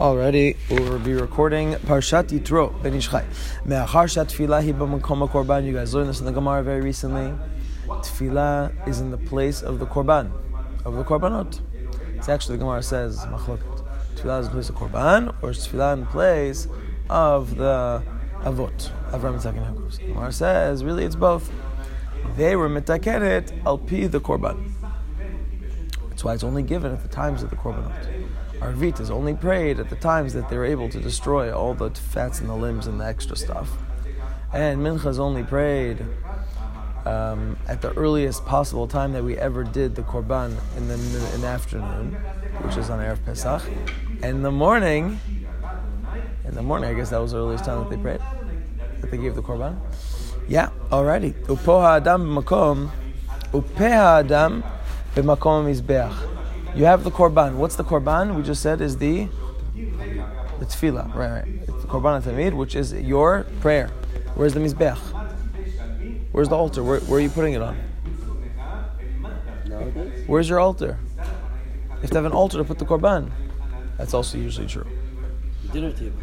Alrighty, we'll be recording Parshat Yitro, Ben Ish Chai. Me'achar she'tefillah hi b'makom hakorban. You guys learned this in the Gemara very recently. Tefillah is in the place of the korban, of the korbanot. It's actually, the Gemara says, machloket. Tefillah is in place of korban, or is tefillah in place of the avot, Avraham and Yaakov. The Gemara says, really, it's both. They were mitakenet al pi the korban. That's why it's only given at the times of the korbanot. Arvitas only prayed at the times that they were able to destroy all the fats and the limbs and the extra stuff. And Mincha's only prayed at the earliest possible time that we ever did the Korban in the afternoon, which is on erev Pesach. And in the morning, I guess that was the earliest time that they prayed, that they gave the Korban. Yeah, alrighty. Upoha adam b'makom, upeha adam b'makom mizbech. You have the korban. What's the korban? We just said is the tefillah, right? It's the korban atamid, which is your prayer. Where's the mizbech? Where's the altar? Where are you putting it on? Where's your altar? You have to have an altar to put the korban. That's also usually true. Dinner table.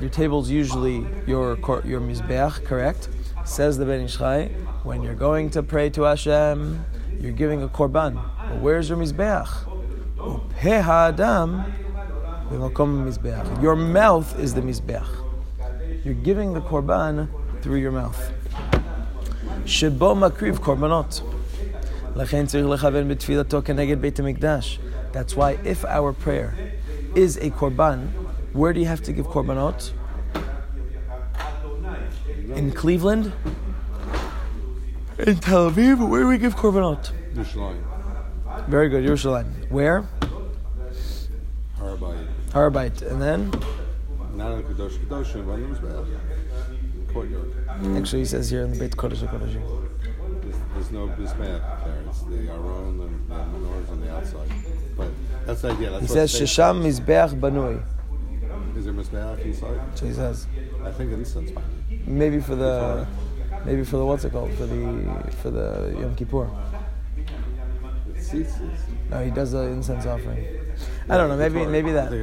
Your table's usually your mizbech, correct? Says the Ben Ish Chai, when you're going to pray to Hashem, you're giving a korban. But where's your mizbeach? Upeha adam b'makom mizbeach. Your mouth is the mizbeach. You're giving the korban through your mouth. Shebo makriv korbanot. Lachein tzarich lechaven b'tfilato keneged Beit Hamikdash. That's why if our prayer is a korban, where do you have to give korbanot? In Cleveland? In Tel Aviv, where do we give korbanot? Yerushalayim. Very good, Yerushalayim. Where? Harabite. And then? Not in the Kodesh Kodesh, but in the courtyard. Actually, he says here in the Beit Kodesh HaKodesh. There's no mizbech there. It's the aron and the menorahs on the outside. But that's the idea. That's he says, Shesham mizbech banui. Is there mizbech inside? So he says. I think incense might be. Maybe for the what's it called? For the Yom Kippur. No, he does the incense offering. I don't know. Maybe that. Or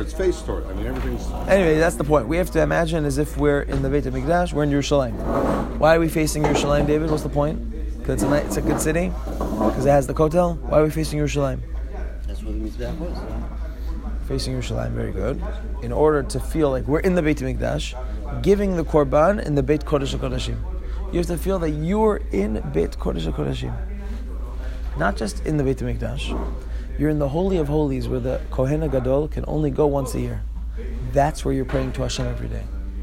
it's face toward. I mean, everything's. Anyway, that's the point. We have to imagine as if we're in the Beit Hamikdash. We're in Yerushalayim. Why are we facing Yerushalayim, David? What's the point? Because it's a good city. Because it has the Kotel. Why are we facing Yerushalayim? That's where the mizbech was. Facing Yerushalayim, very good. In order to feel like we're in the Beit Hamikdash, giving the korban in the Beit Kodesh HaKodeshim. You have to feel that you're in Beit Kodesh HaKodeshim. Not just in the Beit HaMikdash. You're in the Holy of Holies where the Kohen HaGadol can only go once a year. That's where you're praying to Hashem every day.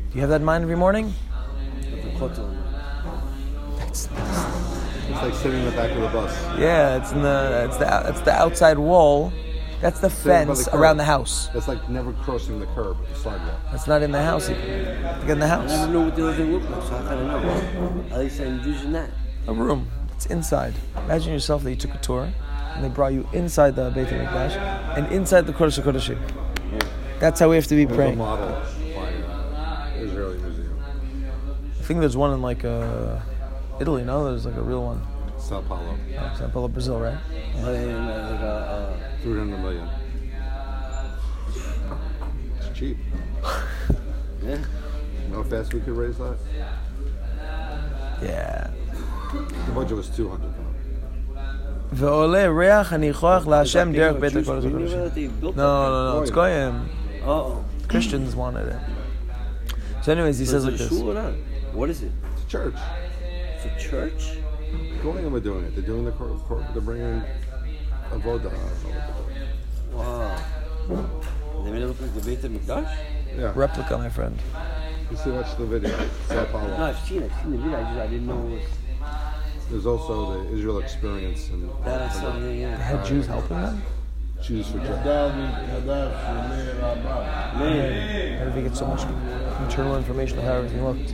Do you have that in mind every morning? It's like sitting in the back of the bus. Yeah, it's the outside wall. That's the fence around the house. That's like never crossing the curb, the sidewalk. That's not in the house either. It's in the house. I don't know what the other look like, so I don't know. At least I envision that. A room. It's inside. Imagine yourself that you took a tour and they brought you inside the Beit HaMikdash and inside the Kodesh HaKodesh. Yeah. That's how we have to be praying. There's a model by Israeli museum. I think there's one in like Italy, no? There's like a real one. Sao Paulo. Oh, Sao Paulo, Brazil, right? Yeah. $300 million. It's cheap. Yeah. You know how fast we could raise that? Yeah. The budget was $200. No. It's goyim. Oh, Christians wanted it. So, anyways, he says like this. What is it? It's a church. It's a church. Goyim are doing it. They're doing the they're bringing Avodah. Wow. They made it look like the Beit HaMikdash. Yeah. Replica, my friend. You see, watch the video. Sao Paulo. No, I've seen the video. I didn't know it was. There's also the Israel experience. They had Jews helping them? Jews for Jews. Man, how did we get so much internal information on how everything looked?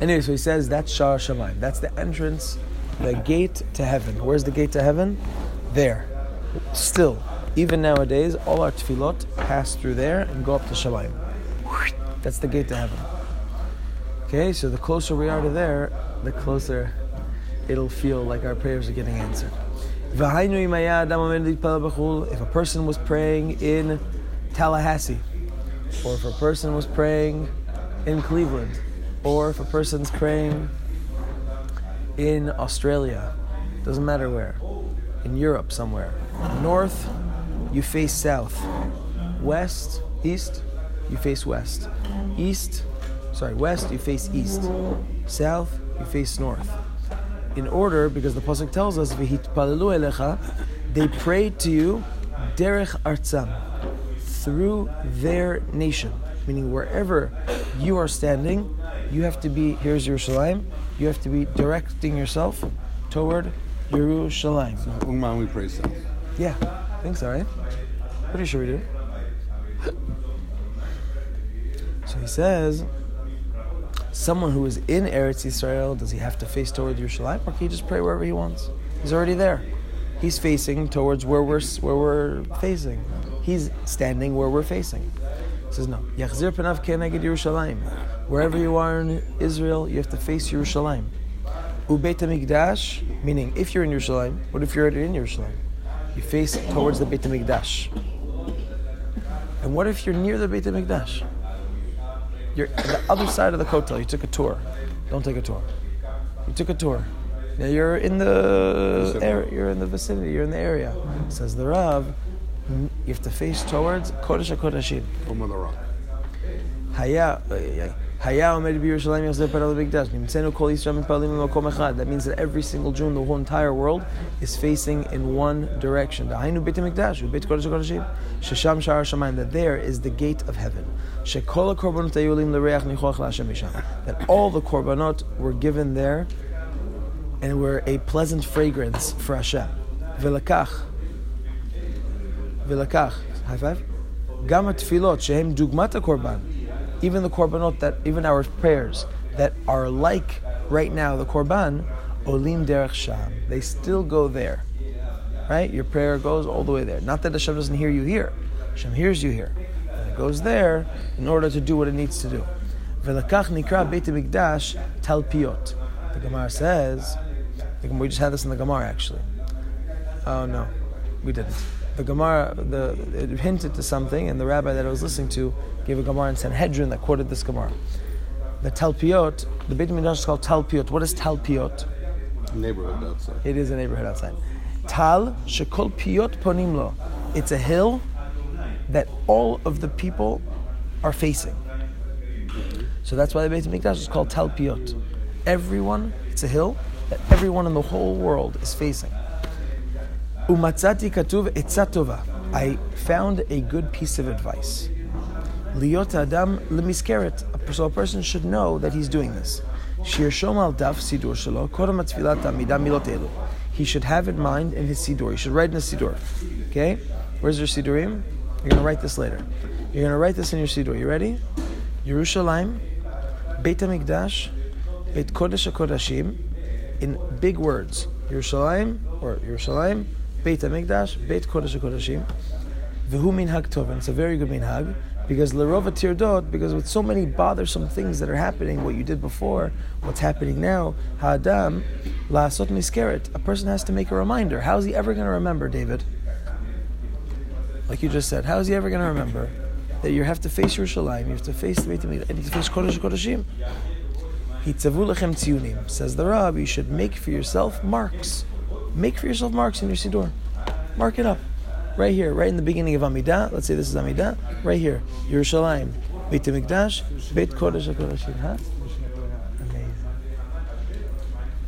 Anyway, so he says that's Shaar Shalayim. That's the entrance, the gate to heaven. Where's the gate to heaven? There. Still, even nowadays, all our tefillot pass through there and go up to Shalayim. That's the gate to heaven. Okay, so the closer we are to there, the closer it'll feel like our prayers are getting answered. If a person was praying in Tallahassee, or if a person was praying in Cleveland, or if a person's praying in Australia, doesn't matter where, in Europe somewhere. North, you face south. West, east, you face west. West, you face east. South, you face north. In order, because the pasuk tells us, "V'hitpalalu elecha," they prayed to you, derech artzam, through their nation. Meaning wherever you are standing, you have to be, here's Yerushalayim, you have to be directing yourself toward Yerushalayim. So, Umman, we pray south. Yeah, I think so, right? Pretty sure we do. So he says, someone who is in Eretz Yisrael, does he have to face toward Yerushalayim, or can he just pray wherever he wants? He's already there. He's facing towards where we're facing. He's standing where we're facing. He says, no. Yachzir panav keneged Yerushalayim. Wherever you are in Israel, you have to face Yerushalayim. Beit Hamikdash, meaning if you're in Yerushalayim, what if you're already in Yerushalayim? You face towards the Beit Hamikdash. And what if you're near the Beit Hamikdash? You're on the other side of the Kotel. You took a tour. Don't take a tour. You took a tour. Now you're in the vicinity. You're in the area. Says the Rab, you have to face towards Kodesh HaKodeshim. That means that every single Jew in the whole entire world is facing in one direction. That there is the gate of heaven. That all the korbanot were given there and were a pleasant fragrance for Hashem. Vilakach, high five. Gamat tefilot shehem dugmat korban. Even the korbanot that, even our prayers that are like right now the korban, olim derech Sham. They still go there, right? Your prayer goes all the way there. Not that Hashem doesn't hear you here. Hashem hears you here. And it goes there in order to do what it needs to do. Vilakach nikra Beit Hamikdash Talpiot. The Gemara says, we just had this in the Gemara actually. Oh no, we didn't. The Gemara, it hinted to something, and the rabbi that I was listening to gave a Gemara in Sanhedrin that quoted this Gemara. The Talpiot, the Beit Midrash is called Talpiot. What is Talpiot? A neighborhood outside. It is a neighborhood outside. Tal, shekol piot ponim lo. It's a hill that all of the people are facing. So that's why the Beit Midrash is called Talpiot. Everyone, it's a hill that everyone in the whole world is facing. Umatzati katuv etzat tova. I found a good piece of advice. Liot adam lemiskeret. So a person should know that he's doing this. Shirshom al daf sidur shelo kodem atfilat amidah milot elu. He should have in mind in his sidur. He should write in his sidur. Okay? Where's your sidurim? You're going to write this later. You're going to write this in your sidur. You ready? Yerushalayim, Beit Hamikdash, Beit Kodesh HaKodeshim, in big words. Yerushalayim, or Yerushalayim, Beit Hamikdash, Beit Kodesh HaKodeshim, V'hu minhag tov. It's a very good minhag. Because l'rova tirdot, because with so many bothersome things that are happening, what you did before, what's happening now, ha'adam la'asot miskeret. A person has to make a reminder. How is he ever going to remember, David? Like you just said, how is he ever going to remember that you have to face Yerushalayim, you have to face the Beit Hamikdash, and you have to face Kodesh Kodeshim? Hitzavu lechem tzionim, says the Rab. You should make for yourself marks. Make for yourself marks in your Sidurim. Mark it up. Right here, right in the beginning of Amidah. Let's say this is Amidah. Right here, Yerushalayim, Beit Hamikdash, Beit Kodesh HaKodesh. Huh? Amazing.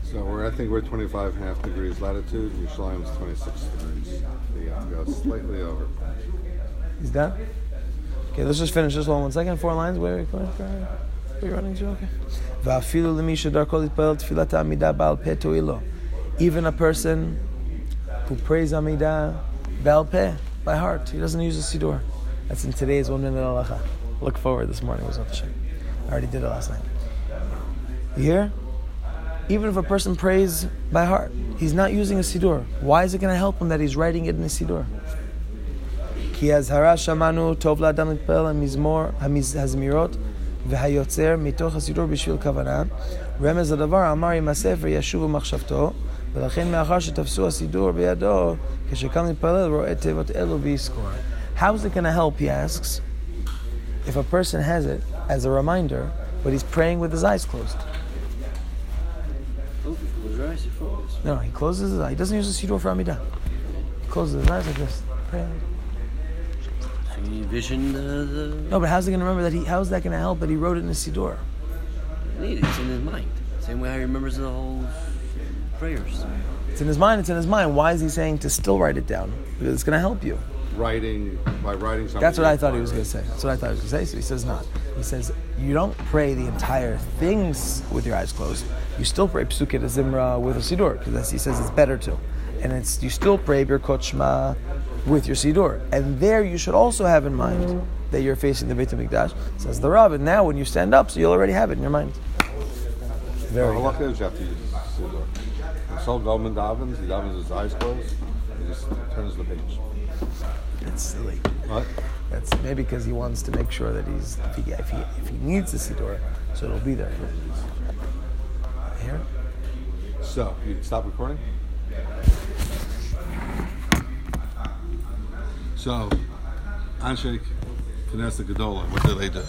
So I think we're 25.5 degrees latitude. Yerushalayim is 26 degrees. Go slightly over. He's done. Okay, let's just finish this one second. 4 lines. Where are you going? Where are you running to? Okay. Even a person who prays Amidah Balpeh, by heart. He doesn't use a Sidur. That's in today's 1 minute halacha. Look forward this morning. Was not the shame. I already did it last night. You hear? Even if a person prays by heart, he's not using a Sidur. Why is it going to help him that he's writing it in a Sidur? Ki hazhara shamanu tov l'adam l'itpa'el hamizmor hazmirot v'hayotzer mitoch hasidur b'shvil kavanah remez hadavar amar yimasefer yashuv machshavto. How is it going to help, he asks, if a person has it as a reminder, but he's praying with his eyes closed? No, he closes his eyes. He doesn't use the Sidur for Amidah. He closes his eyes like this. Praying. No, but how's he going to remember that he? How's that going to help that he wrote it in the Sidur? It's in his mind. Same way how he remembers the whole... prayers. It's in his mind. It's in his mind. Why is he saying to still write it down? Because it's going to help you. By writing something. That's what I thought he was going to say. That's what I thought he was going to say. So he says not. He says you don't pray the entire things with your eyes closed. You still pray Psuket Azimra with a Sidur because he says it's better to, and it's you still pray Birkot Shema with your Sidur, and there you should also have in mind that you're facing the Beit Hamikdash. Says the Rab, and now when you stand up, so you'll already have it in your mind. Very good. So Goldman Davins, he davens his eyes closed, he just turns the page. That's silly. What? That's maybe because he wants to make sure that he's if he needs the Siddur, so it'll be there. Here. So you stop recording. So Anshe Knesset Gedola, what do they do?